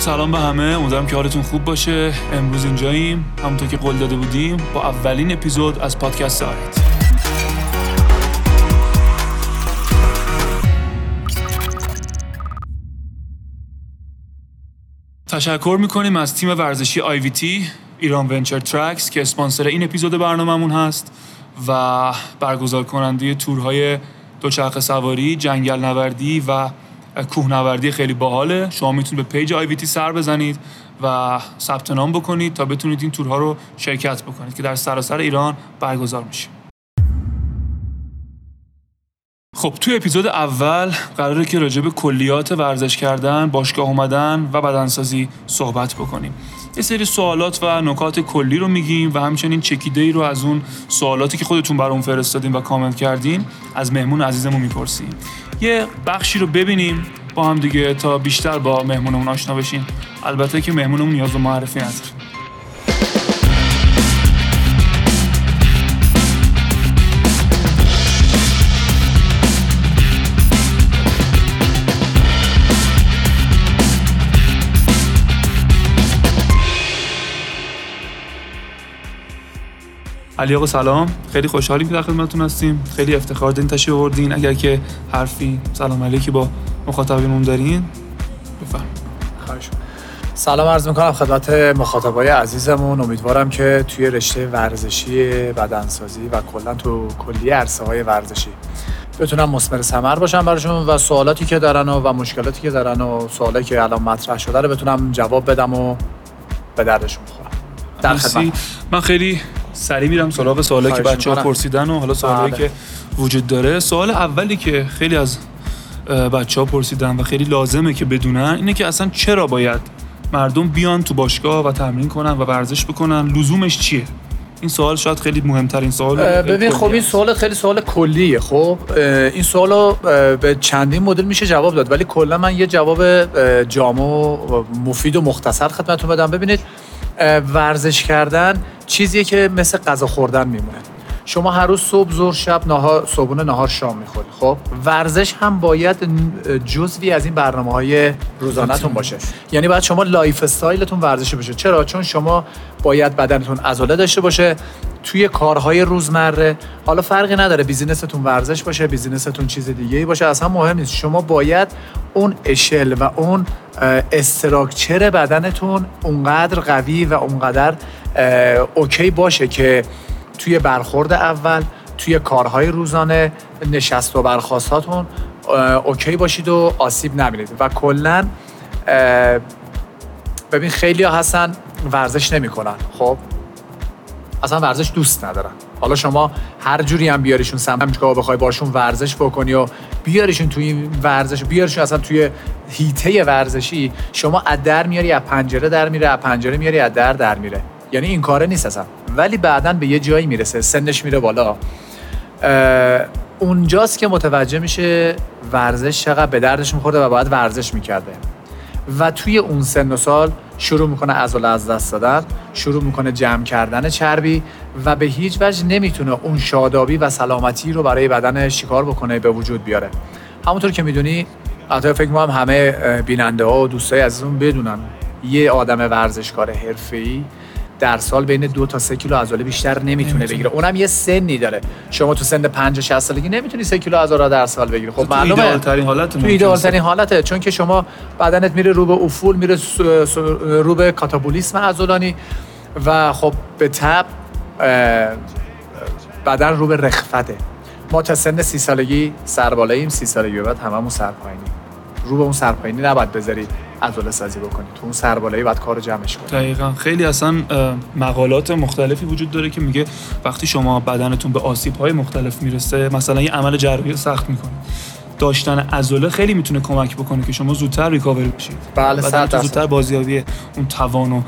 سلام به همه، امیدوارم که حالتون خوب باشه. امروز اینجاییم همونطور که قول داده بودیم با اولین اپیزود از پادکست ساید. تشکر میکنیم از تیم ورزشی IVT ایران ونچر ترکس که اسپانسر این اپیزود برنامه‌مون هست و برگزار کننده تورهای دوچرخه سواری، جنگل نوردی و کوهنوردی خیلی باحاله. شما میتونید به پیج IVT سر بزنید و ثبت نام بکنید تا بتونید این تورها رو شرکت بکنید که در سراسر ایران برگزار میشه. خب توی اپیزود اول قراره که راجع به کلیات ورزش کردن، باشگاه اومدن و بدنسازی صحبت بکنیم. یه سری سوالات و نکات کلی رو میگیم و همچنین چکیده‌ای رو از اون سوالاتی که خودتون برام فرستادین و کامنت کردین از مهمون عزیزمون میپرسیم. یه بخشی رو ببینیم با هم دیگه تا بیشتر با مهمونمون آشنا بشین. البته که مهمونمون نیاز به معرفی نداره. علی آقا سلام، خیلی خوشحالیم که در خدمتتون هستیم. خیلی افتخار دارین تشریف آوردین. اگر که حرفی سلام علیکی با مخاطبینمون دارین بفرمایید. خواهش. سلام عرض می‌کنم خدمت مخاطبای عزیزمون. امیدوارم که توی رشته ورزشی، بدنسازی و کلا تو کلیه عرصه‌های ورزشی بتونم مثمر ثمر باشم براشون و سوالاتی که دارن و مشکلاتی که دارن و سوالاتی که الان مطرح شده رو بتونم جواب بدم و به دردشون بخورم. در خدمت. من خیلی سریع میرم سراغ سوالایی که بچه‌ها پرسیدن و حالا سوالایی که وجود داره. سوال اولی که خیلی از بچه‌ها پرسیدن و خیلی لازمه که بدونن اینه که اصلا چرا باید مردم بیان تو باشگاه و تمرین کنن و ورزش بکنن؟ لزومش چیه؟ این سوال شاید خیلی مهمترین سواله. ببین خب این سوال خیلی سوال کلیه. خب این سوالو به چندین مدل میشه جواب داد، ولی کلا من یه جواب جامع و مفید و مختصر خدمتتون بدم. ببینید ورزش کردن چیزیه که مثل غذا خوردن میمونه. شما هر روز صبح، ظهر، شب، نهار، صبحونه، نهار، شام میخوری. خب ورزش هم باید جزوی از این برنامه‌های روزانه‌تون باشه. یعنی باید شما لایف استایلتون ورزشی بشه. چرا؟ چون شما باید بدنتون عضله داشته باشه توی کارهای روزمره. حالا فرقی نداره بیزینستون ورزش باشه، بیزینستون چیز دیگه‌ای باشه، اصلا مهم نیست. شما باید اون اشل و اون استراکچر بدنتون اونقدر قوی و اونقدر اوکی باشه که توی برخورد اول، توی کارهای روزانه، نشست و برخاستاتون اوکی باشید و آسیب نبینید. و کلاً ببین خیلی‌ها هستن ورزش نمی‌کنن. خب اصلا ورزش دوست ندارن. حالا شما هر جوری هم بیاریشون سمت که بخوای باشون ورزش بکنی و بیاریشون توی ورزش، بیاریشون اصلا توی هیته ورزشی، شما از در میاری، از پنجره در میره، از پنجره میاری، از در میره. یعنی این کاره نیست اصلا. ولی بعدن به یه جایی میرسه، سنش میره بالا، اونجاست که متوجه میشه ورزش چقدر به دردش میخورده و باید ورزش میکرده. و توی اون سن و سال شروع میکنه عضله از دست دادن، شروع میکنه جمع کردن چربی و به هیچ وجه نمیتونه اون شادابی و سلامتی رو برای بدنش شکار بکنه، به وجود بیاره. همونطور که میدونی، حتی فکر میکنم همه بیننده ها و دوستای عزیزمون بدونن، یه آدم ورزشکار حرفه‌ای در سال بین 2 تا 3 کیلو عضله بیشتر نمیتونه بگیره. اونم یه سنی داره. شما تو سن 5 تا 60 سالگی نمیتونی 3 کیلو عضله در سال بگیری. خب معلومه تو ایدئالترین حالته. چون که شما بدنت میره رو به افول، میره رو به کاتابولیسم عضلانی و خب به تب بدن رو به رخفته. ما تا سن 30 سالگی سربالاییم، 30 سالگی بعد هممون سرپایینی. رو به اون سرپایینی نباید بذارید عضله سازی بکنید. تو اون سربالایی بعد کارو جمعش کنید. دقیقاً. خیلی اصلا مقالات مختلفی وجود داره که میگه وقتی شما بدنتون به آسیب‌های مختلف میرسه، مثلا یه عمل جراحی سخت میکنه، داشتن عضله خیلی میتونه کمک بکنه که شما زودتر ریکاور بشید. بله، زودتر بازیابی اون توانو.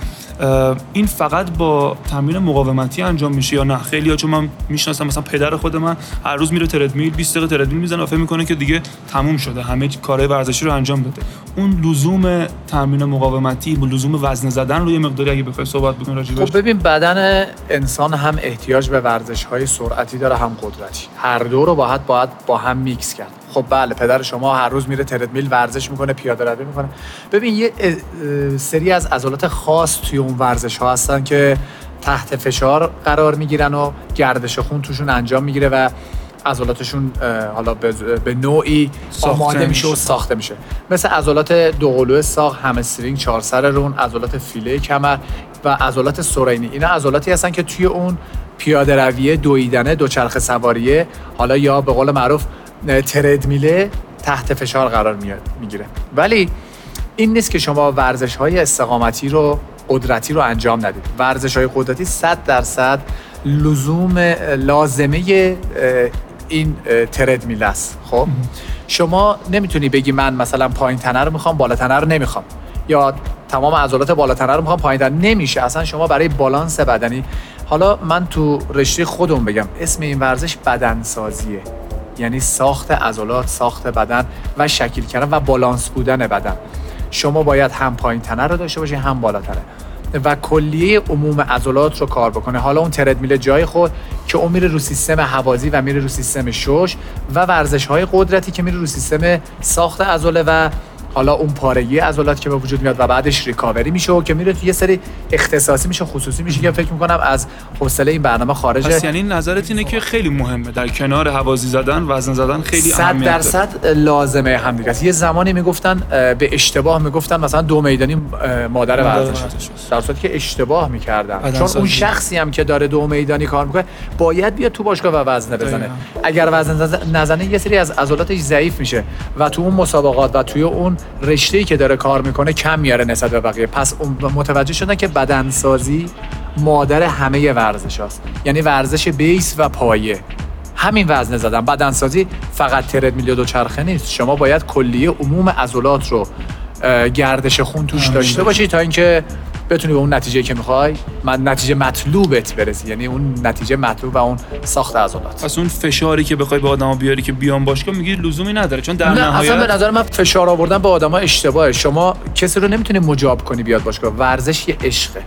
این فقط با تمرین مقاومتی انجام میشه یا نه؟ خیلی‌ها چون من میشناسم، مثلا پدر خود من هر روز میره تردمیل 20 دقیقه تردمیل میزنه و فکر میکنه که دیگه تموم شده، همه کارهای ورزشی رو انجام بده. اون لزوم تمرین مقاومتی، با لزوم وزنه زدن روی مقداری اگه بخوای صحبت بکنیم راجع بهش. خب ببین، بدن انسان هم احتیاج به ورزش‌های سرعتی داره هم قدرتی، هر دو رو باید با هم میکس کرد. خب بله، پدر شما هر روز میره تردمیل ورزش میکنه، پیاده روی میکنه. ببین یه سری از عضلات خاص توی اون ورزش‌ها هستن که تحت فشار قرار میگیرن و گردش خون توشون انجام میگیره و عضلاتشون حالا به نوعی آماده میشه و ساخته میشه، مثل عضلات دوقلوه ساق، همسترینگ، چارسر رون، عضلات فیله کمر و عضلات سرینی. اینا عضلاتی هستن که توی اون پیاده رویه، دویدنه، دوچرخه سواریه، حالا یا به قول معروف تردمیله تحت فشار قرار میگیره. ولی این نیست که شما ورزش‌های استقامتی رو، قدرتی رو انجام ندید. ورزش‌های قدرتی 100% لازمه این تردمیل است. خب شما نمیتونی بگی من مثلا پایین تنه رو میخوام، بالا تنه رو نمیخوام، یا تمام عضلات بالا تنه رو میخوام، پایین تنه نمیشه. اصلا شما برای بالانس بدنی، حالا من تو رشته خودم بگم، اسم این ورزش بدنسازیه، یعنی ساخت عضلات، ساخت بدن و شکل کردن و بالانس بودن بدن. شما باید هم پایین تنه رو داشته باشی هم بالا تنه و کلیه عموم عضلات رو کار بکنه. حالا اون تردمیل جای خود که اون میره رو سیستم هوازی و میره رو سیستم شش، و ورزش‌های قدرتی که میره رو سیستم ساخت عضله و حالا اون پارگی عضلات که به وجود میاد و بعدش ریکاوری میشه و که میره توی یه سری اختصاصی میشه، خصوصی میشه که فکر میکنم از حوصله این برنامه خارجه. پس یعنی نظرت اینه که خیلی مهمه در کنار هوازی زدن، وزن زدن خیلی اهمیت داره. 100% لازمه هم دیگه. یه زمانی میگفتن، به اشتباه میگفتن مثلا دو میدانی مادر ورزش، در صورتی که اشتباه میکردن، چون اون شخصی هم که داره دو میدانی کار میکنه باید بیاد تو باشگاه و وزنه بزنه. اگر وزنه نزنه یه سری از عضلاتش ضعیف میشه و تو اون مسابقات و توی اون رشته‌ای که داره کار میکنه کم میاره نسبت به بقیه. پس متوجه شدن که بدنسازی مادر همه ورزش‌هاست، یعنی ورزش بیس و پایه. همین وزنه زدن، بدنسازی فقط تردمیل و دوچرخه نیست. شما باید کلیه عموم عضلات رو، گردش خون توش داشته باشی تا اینکه بتونی به اون نتیجه که میخوای، نتیجه مطلوبت برسی، یعنی اون نتیجه مطلوب و اون ساخت عضلات. پس اون فشاری که بخوای به آدما بیاری که بیان باشگاه، میگی لزومی نداره، چون در نهایت اصلا به نظر من فشار آوردن به آدما اشتباهه. شما کسی رو نمیتونی مجاب کنی بیاد باشگاه. ورزش یه عشقه،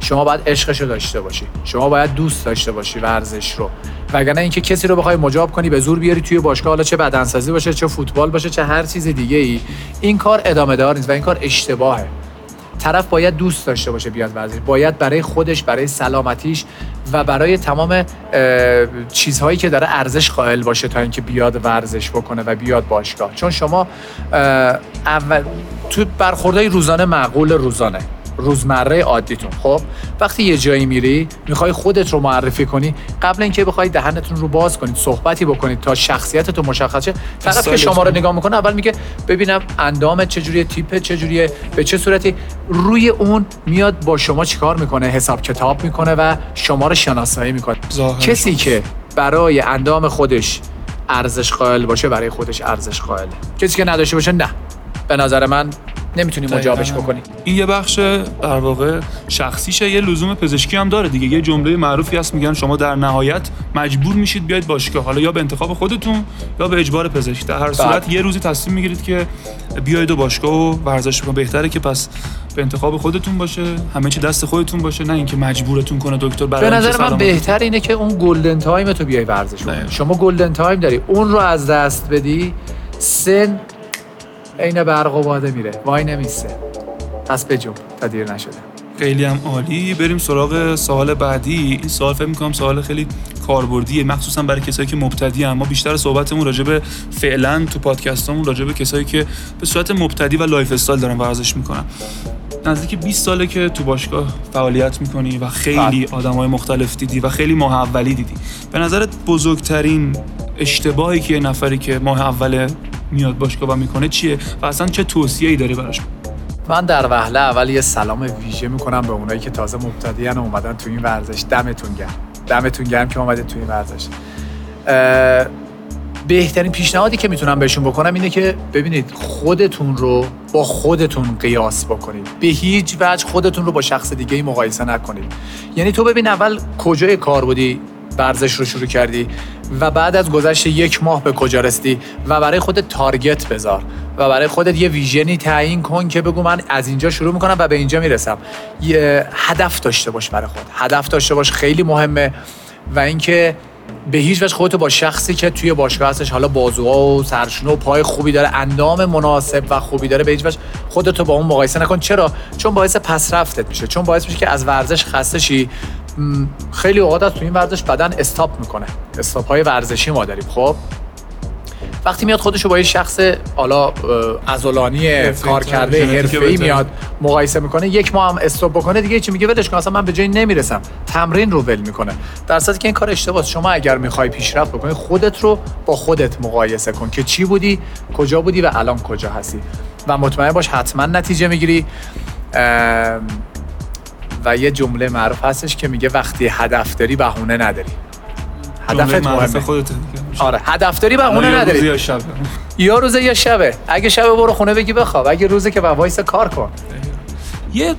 شما باید عشقش رو داشته باشی، شما باید دوست داشته باشی ورزش رو، وگرنه اینکه کسی رو بخوای مجاب کنی، به زور بیاری توی باشگاه، حالا چه بدنسازی باشه، چه فوتبال باشه، چه هر چیز دیگه‌ای، این کار ادامه دار نیست و این کار اشتباهه. طرف باید دوست داشته باشه بیاد ورزش، باید برای خودش، برای سلامتیش و برای تمام چیزهایی که داره ارزش قائل باشه تا اینکه بیاد ورزش بکنه و بیاد باشگاه. چون شما اول تو برخوردهای روزانه، معقول روزانه، روزمره عادیتون، خب وقتی یه جایی میری میخوای خودت رو معرفی کنی، قبل اینکه بخوای دهنتون رو باز کنید، صحبتی بکنید تا شخصیتت رو مشخص شه، طرف که شما رو نگاه میکنه اول میگه ببینم اندامت چجوریه، تیپت چجوریه، به چه صورتی، روی اون میاد با شما چیکار میکنه، حساب کتاب میکنه و شما رو شناسایی میکنه. کسی که برای اندام خودش ارزش قائل باشه، برای خودش ارزش قائله. کسی که نداشته باشه، نه، به نظر من نمیتونی مجابش بکنی. این یه بخش در واقع شخصیشه، یه لزوم پزشکی هم داره دیگه. یه جمله معروفی هست، میگن شما در نهایت مجبور میشید بیاید باشگاه، حالا یا به انتخاب خودتون یا به اجبار پزشک. در هر صورت یه روزی تصمیم میگیرید که بیاید و باشگاه و ورزش بکنید. بهتره که پس به انتخاب خودتون باشه، همه چی دست خودتون باشه، نه اینکه مجبورتون کنه دکتر برای اینکه. به نظر من بهتر اینه که اون گلدن تایم تو بیای ورزش کنی. شما گلدن تایم داری، اون رو از دست بدی، سن اینه برق و باده میره، وای نمیسته. پس بجنب تا دیر نشده. خیلی هم عالی. بریم سراغ سوال بعدی. این سوال فکر می‌کنم سوال خیلی کاربردیه، مخصوصا برای کسایی که مبتدی ان. ما بیشتر صحبتمون راجع به، فعلا تو پادکستامون، راجع به کسایی که به صورت مبتدی و لایف استایل دارن ورزش میکنن. نزدیک 20 ساله که تو باشگاه فعالیت میکنی و خیلی آدمای مختلف دیدی و خیلی ماه اولی دیدی. به نظرت بزرگترین اشتباهی که نفری که ماه اول میاد باشگاه و میکنه چیه و اصلا چه توصیه‌ای داری براش؟ من در وهله اول یه سلام ویژه میکنم به اونایی که تازه مبتدیان و اومدن تو این ورزش. دمتون گرم، دمتون گرم که اومدید تو این ورزش. بهترین پیشنهادی که میتونم بهشون بکنم اینه که ببینید خودتون رو با خودتون قیاس بکنید. به هیچ وجه خودتون رو با شخص دیگه‌ای مقایسه نکنید. یعنی تو ببین اول کجای کار بودی، ورزش رو شروع کردی و بعد از گذشت یک ماه به کجا رسیدی و برای خودت تارگت بذار و برای خودت یه ویژنی تعیین کن که بگو من از اینجا شروع میکنم و به اینجا میرسم. یه هدف داشته باش، برای خود هدف داشته باش، خیلی مهمه. و اینکه به هیچ وجه خودت با شخصی که توی باشگاه هستش، حالا بازوها و سرشونه و پای خوبی داره، اندام مناسب و خوبی داره، به هیچ وجه خودت رو با اون مقایسه نکن. چرا؟ چون باعث پس رفتت میشه، چون باعث میشه که از ورزش خسته شی. خیلی اوقات تو این ورزش بدن استاپ میکنه، استاپ های ورزشی ما داریم. خب وقتی میاد خودشو با یه شخص حالا عضلانی کار کرده حرفه‌ای میاد مقایسه میکنه، یک ماه هم استاپ بکنه دیگه چی میگه؟ ولش کن، اصلا من به جایی نمیرسم، تمرین رو ول میکنه. در صورتی که این کار اشتباهه. شما اگر میخوای پیشرفت بکنی، خودت رو با خودت مقایسه کن که چی بودی، کجا بودی و الان کجا هستی و مطمئن باش حتما نتیجه میگیری. و یه جمله معروف هستش که میگه وقتی هدف داری بهونه نداری. هدفت مهمه. آره، هدف داری بهونه نداری. روزی یا شبه. یا روزه یا شبه. اگه شبه برو خونه بگی بخواب، اگه روزه که وایس کار کن.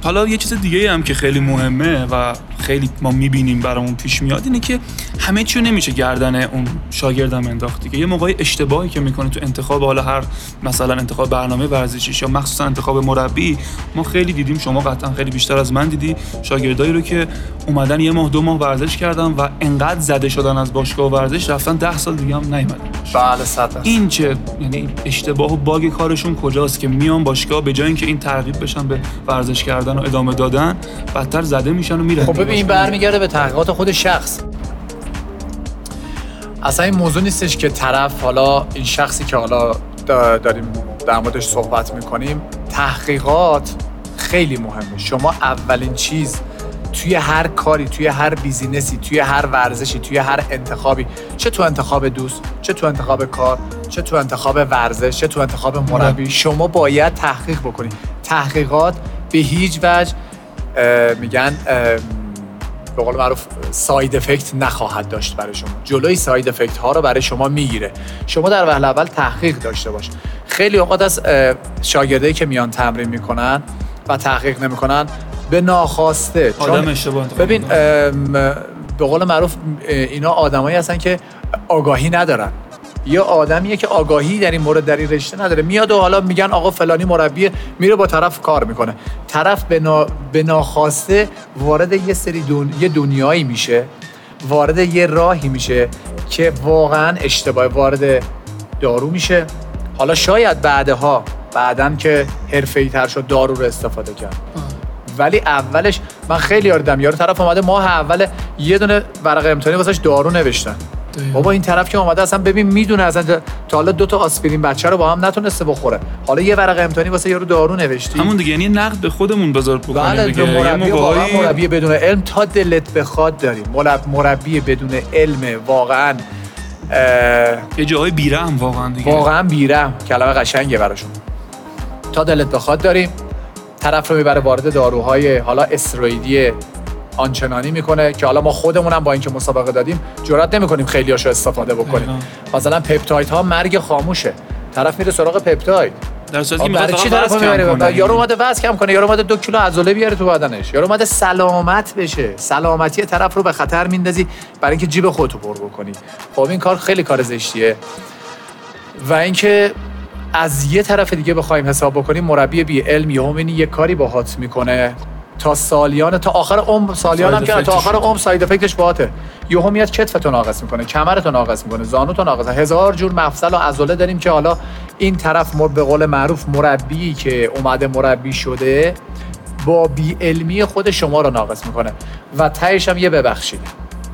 حالا یه چیز دیگه هم که خیلی مهمه و خیلی ما میبینیم برامون پیش میاد اینه که همه چیو نمیشه گردن اون شاگردم انداخت دیگه. یه موقعی اشتباهی که میکنه تو انتخاب، حالا هر مثلا انتخاب برنامه ورزشی یا مخصوصا انتخاب مربی، ما خیلی دیدیم، شما قطعا خیلی بیشتر از من دیدی، شاگردایی رو که اومدن یه ماه دو ماه ورزش کردن و انقدر زده شدن از باشگاه ورزش رفتن 10 سال دیگه هم نیومدن. بله صد. این چه یعنی اشتباه و باگ کارشون کجاست که میان باشگاه به جای اینکه این ترغیب بشن به ورزش کردن و ادامه دادن، بدتر زده میشن و میرن. خب این برمیگرده به تحقیقات خود شخص. اصلا این موضوع نیستش که طرف، حالا این شخصی که حالا داریم در موردش صحبت میکنیم، تحقیقات خیلی مهمه. شما اولین چیز توی هر کاری، توی هر بیزینسی، توی هر ورزشی، توی هر انتخابی، چه تو انتخاب دوست، چه تو انتخاب کار، چه تو انتخاب ورزش، چه تو انتخاب مربی، شما باید تحقیق بکنید. تحقیقات به هیچ وجه میگن به قول معروف ساید افکت نخواهد داشت برای شما. جلوی ساید افکت ها رو برای شما میگیره. شما در وهله اول تحقیق داشته باش. خیلی اوقات از شاگردایی که میان تمرین میکنن و تحقیق نمیکنن به ناخواسته آدم اشتباه انتخاب. ببین به قول معروف اینا آدمایی هستن که آگاهی ندارن. یا آدمیه که آگاهی در این مورد در این رشته نداره، میاد و حالا میگن آقا فلانی مربی، میره با طرف کار میکنه، طرف به ناخواسته وارد یه سری یه دنیایی میشه، وارد یه راهی میشه که واقعا اشتباه، وارد دارو میشه. حالا شاید بعدن که حرفه‌ای تر شد دارو رو استفاده کرد، ولی اولش من خیلی یاردم یارو طرف اومده ماه اول یه دونه ورقه امتحانی واسش دارو نوشتن. بابا این طرف که اومده اصلا ببین میدونه اصلا تا حالا دو تا آسپرین بچه رو با هم نتونسته بخوره، حالا یه ورقه امتحانی واسه یارو دارو نوشتی. همون دیگه، یعنی نقد به خودمون بذار بکنیم دیگه. مربی بدون علم تا دلت بخواد داریم. مربی بدون علم واقعا یه جای بیرحم، واقعا دیگه، واقعا بیرحم، کلمه قشنگه براشون. تا دلت بخواد داریم. طرف رو میبره وارد داروهای حالا استروئیدی آنچنانی میکنه که حالا ما خودمون هم با اینکه مسابقه دادیم جرئت نمیکنیم خیلیاشو استفاده بکنیم. مثلا پپتاید ها مرگ خاموشه، طرف میره سراغ پپتاید. در صورتی که برای چی طرف میاره؟ یارو اومده وزن کم کنه، یارو اومده 2 کیلو عضله بیاره تو بدنش، یارو اومده سلامت بشه. سلامتی طرف رو به خطر میندازی برای اینکه جیب خودتو پر بکنی. خب این کار خیلی کار زشتیه. و اینکه از یه طرف دیگه بخوایم حساب بکنیم، مربی بی علم یهومینی یه کاری باهات میکنه تا سالیان، تا آخر عمر سالیان هم که تا آخر عمر ساید افکتش باته. یهو میاد کتفتو ناقص میکنه، کمرتو ناقص میکنه، زانوتو ناقص، هزار جور مفصل و عضله داریم که حالا این طرف به قول معروف مربی که اومده مربی شده با بی علمی خود شما رو ناقص میکنه و تهش هم یه ببخشید.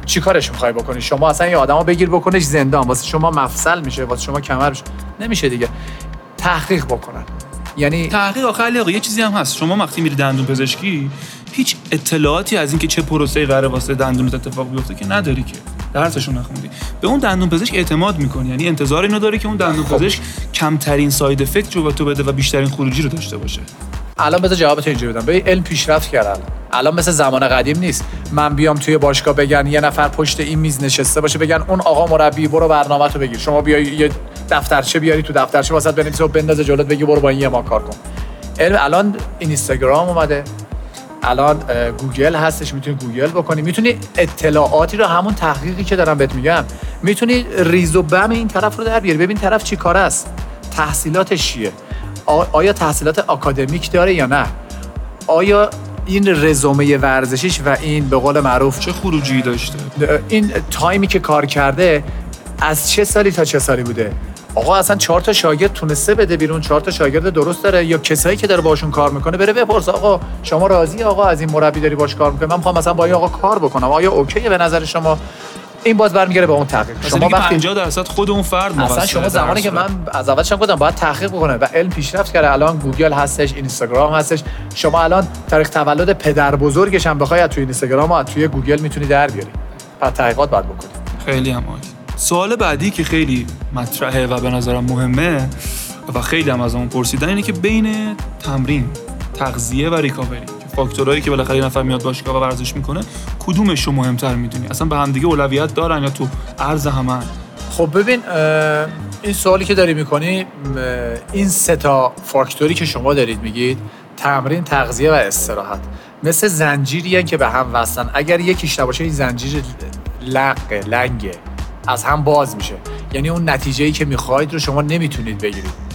چیکارش میخوای بکنی؟ شما اصلا یه آدمو بگیر بکنش زندان، واسه شما مفصل میشه، واسه شما کمر میشه، نمیشه دیگه. تحقیق بکنن، یعنی تحقیق. آخر یه چیزی هم هست، شما وقتی میری دندون پزشکی هیچ اطلاعاتی از این که چه پروسه‌ای قراره واسه دندونت اتفاق بیفته که نداری، که درسشو نخوندی. به اون دندون پزشک اعتماد میکنی، یعنی انتظار اینو داری که اون دندون پزشک کمترین ساید افکت رو به تو بده و بیشترین خروجی رو داشته باشه. الان بذار جوابت اینجوری بدم، ببین علم پیشرفت کرده. الان مثل زمان قدیم نیست من بیام توی باشگاه بگن یه نفر پشت این میز نشسته باشه بگن اون آقا مربی برو برنامه‌تو بگیر، شما بیای یه دفترچه بیاری تو دفترچه واسط بنویسه و بندازه جلوت بگی برو با این یه ما کار کن. علم الان اینستاگرام اومده، الان گوگل هستش، میتونی گوگل بکنی، میتونی اطلاعاتی رو، همون تحقیقی که دارم بهت میگم، میتونی ریز و بم این طرف رو در بیاری. ببین طرف چی کاره است، تحصیلاتش چیه، آیا تحصیلات آکادمیک داره یا نه؟ آیا این رزومه ورزشیش و این به قول معروف چه خروجی داشته؟ این تایمی که کار کرده از چه سالی تا چه سالی بوده؟ آقا اصلا 4 تا شاگرد تونسته بده بیرون، 4 تا شاگرد درست داره، یا کسایی که داره باشون کار میکنه بره بپرس آقا شما راضی آقا از این مربی داری باش کار میکنی؟ من میخوام مثلا با این آقا کار بکنم، آیا اوکیه به نظر شما؟ این باز برمیگره به اون تحقیق. شما وقتی 50% خود اون فرد مقصر اصلا شما زمانی که من از اولش گفتم باید تحقیق بکنه و علم پیشرفت کرده، الان گوگل هستش، اینستاگرام هستش، شما الان تاریخ تولد پدر بزرگش هم بخواید توی اینستاگرام و توی گوگل میتونی در بیاری. پس تحقیقات باید بکنید. خیلی هم عالی. سوال بعدی که خیلی مطرحه و به نظرم مهمه و خیلی هم از اون پرسیدن اینه که بین تمرین، تغذیه و ریکاوری، فاکتورهایی که بالاخره نفر میاد باشگاه و ورزش میکنه، کدومش رو مهمتر میدونی؟ اصلا به هم دیگه اولویت دارن یا تو عرض همن؟ خب ببین این سوالی که داری میکنی، این سه تا فاکتوری که شما دارید میگید، تمرین، تغذیه و استراحت، مثل زنجیریه که به هم وصلن. اگر یکیش نباشه این زنجیر لنگه، از هم باز میشه، یعنی اون نتیجه‌ای که میخواید رو شما نمیتونید بگیرید.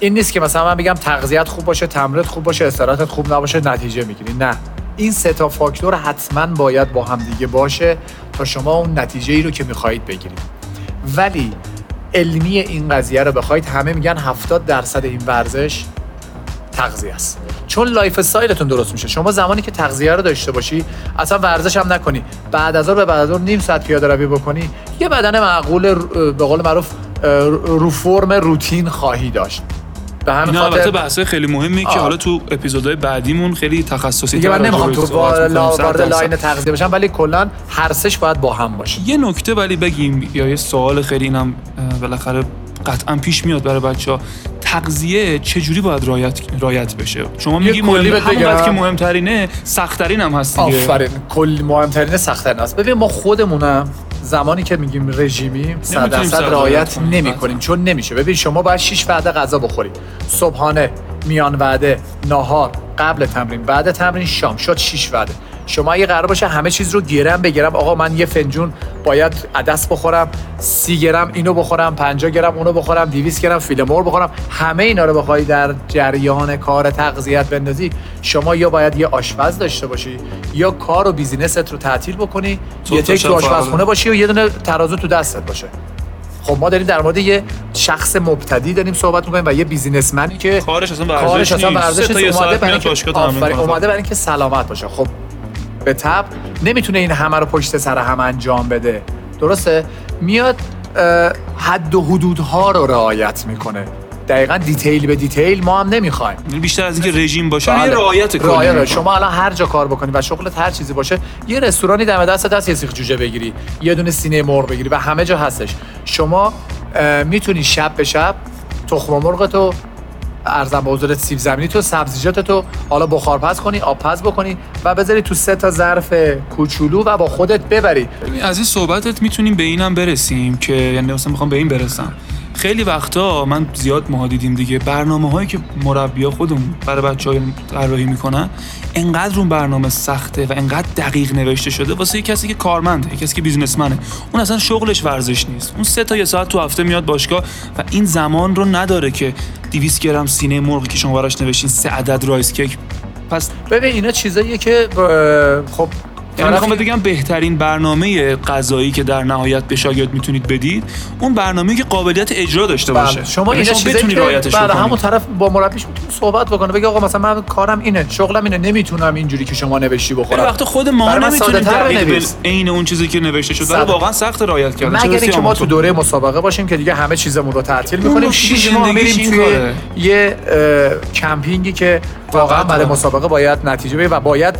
این نیست که مثلا من بگم تغذیه‌ت خوب باشه، تمرینت خوب باشه، استراحتت خوب نباشه نتیجه میگیری. نه، این سه تا فاکتور حتما باید با هم دیگه باشه تا شما اون نتیجه‌ای رو که می‌خواید بگیرید. ولی علمی این قضیه رو بخواید، همه میگن 70% این ورزش تغذیه است. چون لایف استایلتون درست میشه. شما زمانی که تغذیه رو داشته باشی، اصلا ورزش هم نکنی، بعد از اون به بعد از اون نیم ساعت پیاده روی بکنی، یه بدن معقول به قول معروف رو فرم روتین خواهی داشت. این البته بحثه خیلی مهمه که حالا تو اپیزودهای بعدیمون خیلی تخصصی تر میشه. من نمیخوام وارد لاین تغذیه بشم، ولی کلا هر سش باید با هم باشه. یه نکته ولی بگیم، یا یه سوال خیلی اینم بالاخره قطعا پیش میاد برای بچه‌ها، تغذیه چجوری باید رعایت بشه؟ شما میگی مهمه که مهمترینه، سخت‌ترین هم هست دیگه. آفرین، کل مهمترینه، سخت‌ترین است. ببین ما خودمونم زمانی که میگیم رژیمی 100% رعایت نمی‌کنیم، چون نمیشه. ببین شما باید 6 وعده غذا بخورید، صبحانه، میان وعده، ناهار، قبل تمرین، بعد تمرین، شام، شد 6 وعده. شما اگه قرار باشه همه چیز رو گرم به گرم، آقا من یه فنجون باید عدس بخورم، 30 گرم اینو بخورم، 50 گرم اونو بخورم، 200 گرم فیله مور بخورم، همه اینا رو بخوای در جریان کار تغذیه‌ات بندازی، شما یا باید یه آشپز داشته باشی، یا کار و بیزینست رو تعطیل بکنی، یه تک تو آشپزخونه باشی و یه دونه ترازو تو دستت باشه. خب ما داریم در مورد یه شخص مبتدی داریم صحبت می‌کنیم و یه بیزینسمنی که کارش اصلا ورزش نیست، اومده برای اینکه سلامت باشه. خب به طب نمیتونه این همه رو پشت سر هم انجام بده، درسته؟ میاد حد و حدودها رو رعایت میکنه، دقیقاً دیتیل به دیتیل ما هم نمیخوایم. بیشتر از اینکه رژیم باشه یه رعایت. شما الان هر جا کار بکنی و شغلت هر چیزی باشه، یه رستورانی دم دستت هست، یه سیخ جوجه بگیری، یه دونه سینه مرغ بگیری و همه جا هستش. شما میتونی شب به شب تخم مرغتو، ارزم به حضورت، سیب زمینی تو، سبزیجات تو، حالا بخار پز کنی، آب پز بکنی و بذاری تو 3 تا ظرف کوچولو و با خودت ببری. از این صحبتت میتونیم به اینم برسیم که، یعنی اصلا میخوام به این برسم، خیلی وقتا من زیاد ماها دیدیم دیگه، برنامه‌هایی که مربی‌ها خودمون برای بچه‌ها طراحی میکنن، انقدر اون برنامه سخته و انقدر دقیق نوشته شده واسه یه کسی که کارمنده، یه کسی که بیزینسمنه، اون اصلا شغلش ورزش نیست، اون 3 تا یه ساعت تو هفته میاد باشگاه و این زمان رو نداره که 200 گرم سینه مرغی که شما براش نوشتین 3 عدد رایس کیک. پس ببین اینا چیزاییه که خب من میخوام بگم بهترین برنامه غذایی که در نهایت به شاگرد میتونید بدید، اون برنامه‌ای که قابلیت اجرا داشته باشه. شما اینا بتونید رعایتش کنید. همون طرف با مربیش میتونه صحبت بکنه، بگه آقا مثلا من کارم اینه، شغلم اینه، نمیتونم اینجوری که شما نوشتی بخورم. وقت خود ما نمیتونیم دقیق عین اون چیزی که نوشته شده رو واقعا سخت رعایت کرد. مگر اینکه ما تو دوره مسابقه باشیم که دیگه همه چیزمون رو تعطیل می‌کنیم، 6 ماه می‌ریم توی یه کمپینگی که واقعا برای مسابقه باید نتیجه بگیری و باید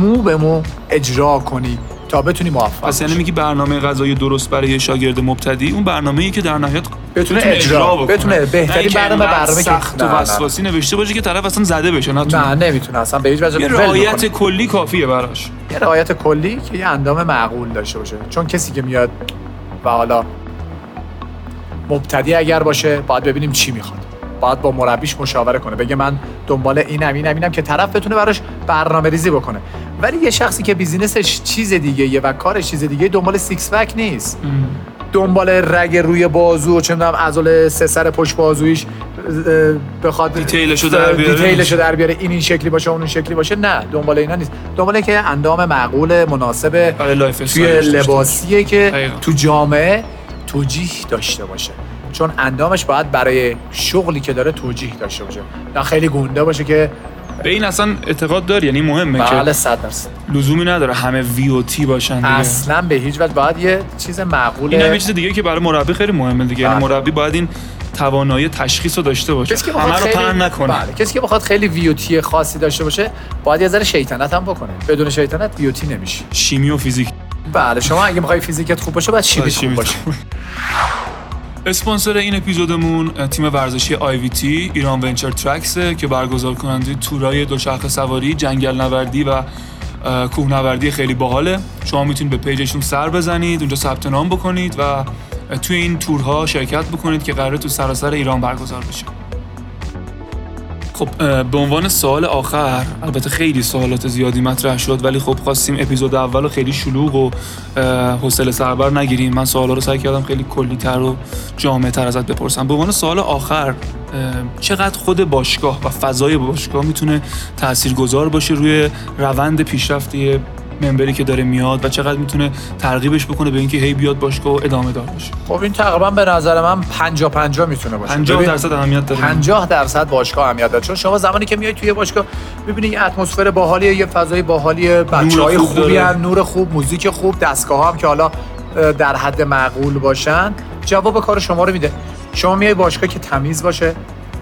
مو به مو اجرا کنی تا بتونی موفق. پس یعنی میگی برنامه غذایی درست برای یه شاگرد مبتدی اون برنامه‌ای که در نهایت بتونه اجرا بکنه. بتونه بهترین برنامه سخت و وسواسی نوشته باشه که طرف اصلا زده بشه، نمیتونه اصلا به هیچ وجه. یه رعایت کلی کافیه براش. یه رعایت کلی که یه اندام معقول داشته باشه. چون کسی که میاد و حالا مبتدی اگر باشه، باید ببینیم چی میخواد. باید با مربیش مشاوره کنه، بگه من دنبال اینم که طرف بتونه براش برنامه‌ریزی بکنه. ولی یه شخصی که بیزینسش چیز دیگه‌ایه و کارش چیز دیگه‌ایه، دنبال سیکس پک نیست، دنبال رگ روی بازو و چه می‌دونم عضله سه سر پشت بازویش بخواد دیتیلشو در بیاره، این شکلی باشه اون شکلی باشه، نه دنبال اینا نیست، دنبال اینه که اندام معقول مناسب توی لباسیه که تو جامعه توجیه داشته باشه، چون اندامش باید برای شغلی که داره توجیه داشته باشه، نه خیلی گنده باشه که به این اصلا اعتقاد داری، یعنی مهمه که بله 100% لزومی نداره همه وی او تی باشن دیگه. اصلا به هیچ وجه باید یه چیز معقوله، اینم یه چیز دیگه که برای مربی خیلی مهمه دیگه، یعنی مربی باید این توانایی تشخیص رو داشته باشه، همه رو پهن نکنه. بله کسی که بخواد خیلی وی او تی خاصی داشته باشه باید یه ذره شیطنت هم بکنه، بدون شیطنت وی او تی نمیشه. شیمی و فیزیک بله، شما اگه می‌خوای فیزیکت خوب باشه باید شیمی خوب باشه. اسپانسر این اپیزودمون تیم ورزشی IVT ایران ونچر ترکس که برگزار کننده تورای دوچرخه سواری، جنگل نوردی و کوه نوردی خیلی باحاله. شما میتونید به پیجشون سر بزنید، اونجا ثبت نام بکنید و توی این تورها شرکت بکنید که قراره تو سراسر ایران برگزار بشه. خب به عنوان سوال آخر، البته خیلی سوالات زیادی مطرح شد ولی خب خواستیم اپیزود اولو خیلی شلوغ و حوصله سربر نگیریم، من سوالا رو سعی کردم خیلی کلی‌تر و جامع‌تر ازت بپرسم. به عنوان سوال آخر، چقدر خود باشگاه و فضای باشگاه میتونه تاثیرگذار باشه روی روند پیشرفت ممبری که داره میاد و چقدر میتونه ترغیبش بکنه به اینکه هی بیاد باشگاه و ادامه دار باشه؟ خب این تقریبا به نظر من 50-50 میتونه باشه. 50% اهمیت داره. 50% باشگاه اهمیت داره، چون شما زمانی که میای توی باشگاه میبینی یه اتمسفر باحالیه، یه فضای باحالیه، بچهای خوبی هستن، نور خوب، موزیک خوب، دستگاه هم که حالا در حد معقول باشن، جواب کار شما رو میده. شما میای باشگاه که تمیز باشه،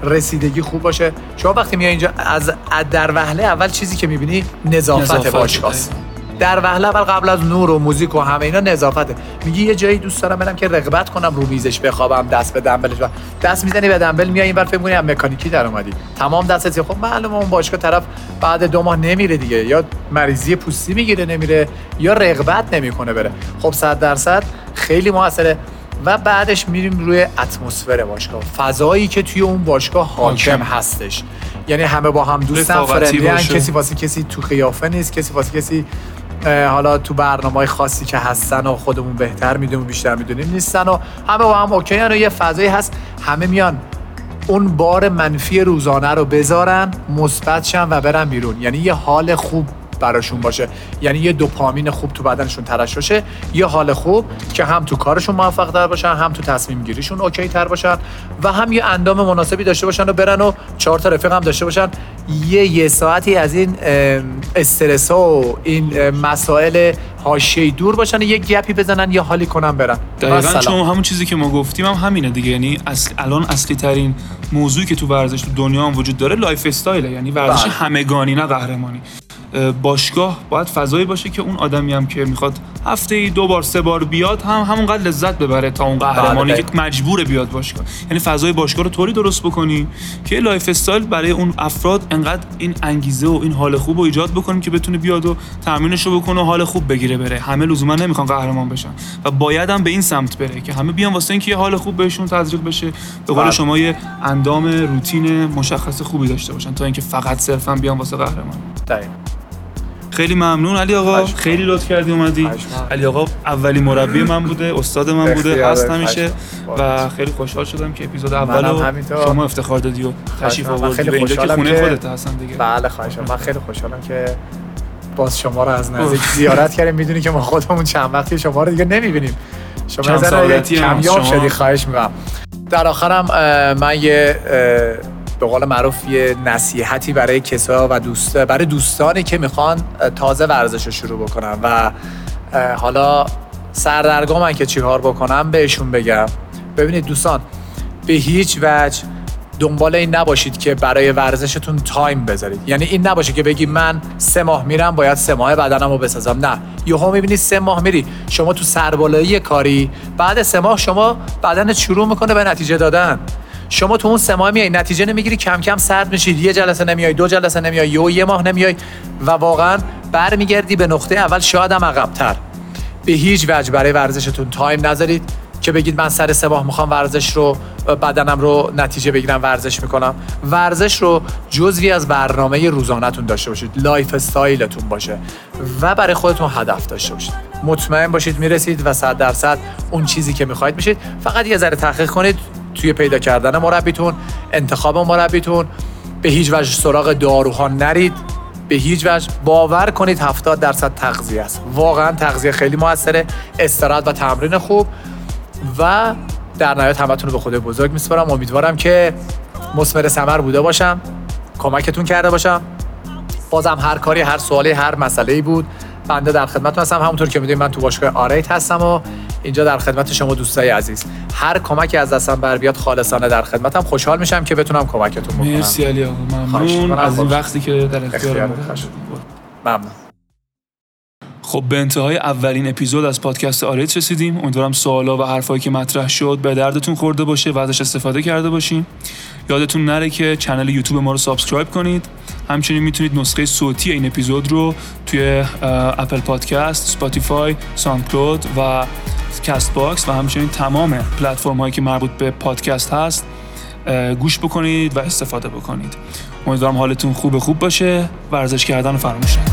رسیدگی خوب باشه. شما وقتی میای اینجا از در وهله اول چیزی که میبینی نظافت باشگاه است. در وهله اول قبل از نور و موزیک و همه اینا نظافته. میگی یه جایی دوست دارم برم که رغبت کنم رو میزش بخوابم، دست به دنبلش بزنم، دست میزنی به دنبل، میای اینور فکر می‌کنی از مکانیکی در اومدی، تمام دستت. خب معلومه اون باشگاه طرف بعد 2 ماه نمیره دیگه، یا مریضی پوستی میگیره نمیره، یا رغبت نمیکنه بره. خب 100% خیلی موثره. و بعدش میریم روی اتمسفر باشگاه، فضایی که توی اون باشگاه حاکم هستش، یعنی همه با هم دوستن، فرندین، کسی واسه کسی تو خیافه نیست، کسی واسه کسی حالا تو برنامه‌های خاصی که هستن و خودمون بهتر میدونیم، بیشتر میدونیم، نیستن و همه با هم اوکی ان و یه فضایی هست، همه میان اون بار منفی روزانه رو بذارن، مثبتشن و برن بیرون، یعنی یه حال خوب براشون باشه، یعنی یه دوپامین خوب تو بدنشون ترشح شه، یه حال خوب که هم تو کارشون موفق تر باشن، هم تو تصمیم گیریشون اوکی تر باشن و هم یه اندام مناسبی داشته باشن و برن و 4 تا رفیق هم داشته باشن، یه ساعتی از این استرس ها و این مسائل حاشیه‌ای دور باشن، یه گپی بزنن، یه حالی کنن برن. دقیقاً چون همون چیزی که ما گفتیم هم همینه دیگه، یعنی الان اصلی ترین موضوعی که تو ورزش تو دنیا هم وجود داره لایف استایله، یعنی ورزش همگانی نه قهرمانی. باشگاه باید فضایی باشه که اون آدمی هم که میخواد هفته‌ای 2 بار 3 بار بیاد هم همونقدر لذت ببره تا اون قهرمانی که مجبور بیاد باشگاه. یعنی فضای باشگاه رو طوری درست بکنی که لایف استایل برای اون افراد انقدر این انگیزه و این حال خوب رو ایجاد بکنیم که بتونه بیاد و تمرینش رو بکنه و حال خوب بگیره بره. همه لزوما نمیخوان قهرمان بشن و باید هم به این سمت بره که همه بیان واسه اینکه یه حال خوب بهشون تزریق بشه، به قول شما یه اندام روتین مشخص خوبی داشته باشن تا اینکه فقط صرفا بیان واسه قهرمان. خیلی ممنون علی آقا، خیلی لطف کردی اومدی. علی آقا اولی مربی من بوده، استاد من بوده، هست همیشه و خیلی خوشحال شدم که اپیزود اولو شما افتخار دادی و تشریف آوردی به اینجا که خونه خودت هستن دیگه. بله خواهشاً، من خیلی خوشحالم که باز شما رو از نزدیک زیارت کردیم. میدونی که ما خودمون چند وقتی شما رو دیگه نمیبینیم، شما ذره کمیاب شدی، خواهش می‌کنم. در آخرم من یه به قول معروف یه نصیحتی برای کسا و برای دوستانی که میخوان تازه ورزش رو شروع بکنن و حالا سردرگمن که چیکار بکنم بهشون بگم. ببینید دوستان، به هیچ وجه دنبال این نباشید که برای ورزشتون تایم بذارید، یعنی این نباشه که بگی من 3 ماه میرم باید 3 ماه بدنمو بسازم. نه، یهو میبینی 3 ماه میری، شما تو سربالایی کاری، بعد 3 ماه شما بدنت شروع میکنه به نتیجه دادن. شما تو اون 3 ماه میای نتیجه نمیگیری، کم کم سرد میشید، 1 جلسه نمیای، 2 جلسه نمیای، یه ماه نمیای و واقعا برمیگردی به نقطه اول، شاید هم عقب‌تر. به هیچ وجه برای ورزشتون تایم نذارید که بگید من سر 3 ماه میخوام ورزش رو بدنم رو نتیجه بگیرم، ورزش میکنم. ورزش رو جزوی از برنامه روزانه‌تون داشته باشید، لایف استایلتون باشه و برای خودتون هدف داشته باشید. مطمئن باشید میرسید و 100% اون چیزی که میخواید میشید. فقط یه ذره تحقیق کنید توی پیدا کردن مربیتون، انتخاب مربیتون، به هیچ وجه سراغ داروها نرید، به هیچ وجه. باور کنید 70% تغذیه است. واقعا تغذیه خیلی موثره، استراحت و تمرین خوب. و در نهایت همتون رو به خدای بزرگ میسپارم. امیدوارم که مثمر ثمر بوده باشم، کمکتون کرده باشم. بازم هر کاری، هر سوالی، هر مسئله‌ای بود، بنده در خدمتتون هستم. همونطور که می‌دونید من تو باشگاه R8 هستم و اینجا در خدمت شما دوستای عزیز. هر کمکی از دستم بر بیاد خالصانه در خدمتم. خوشحال میشم که بتونم کمکتون بکنم. مرسی علی آقا، ممنون از این وقتی که در اختیارم گذاشتید. ممنون. خب به انتهای اولین اپیزود از پادکست R8 رسیدیم. امیدوارم سوالا و حرفایی که مطرح شد به دردتون خورده باشه و ازش استفاده کرده باشیم. یادتون نره که کانال یوتیوب ما رو سابسکرایب کنید. همچنین میتونید نسخه صوتی این اپیزود رو توی اپل پادکست، اسپاتیفای، ساوندکلود و کست باکس و همچنین تمام پلتفرم هایی که مربوط به پادکست هست گوش بکنید و استفاده بکنید. امیدوارم حالتون خوب باشه. ورزش کردن رو فراموش نکنید.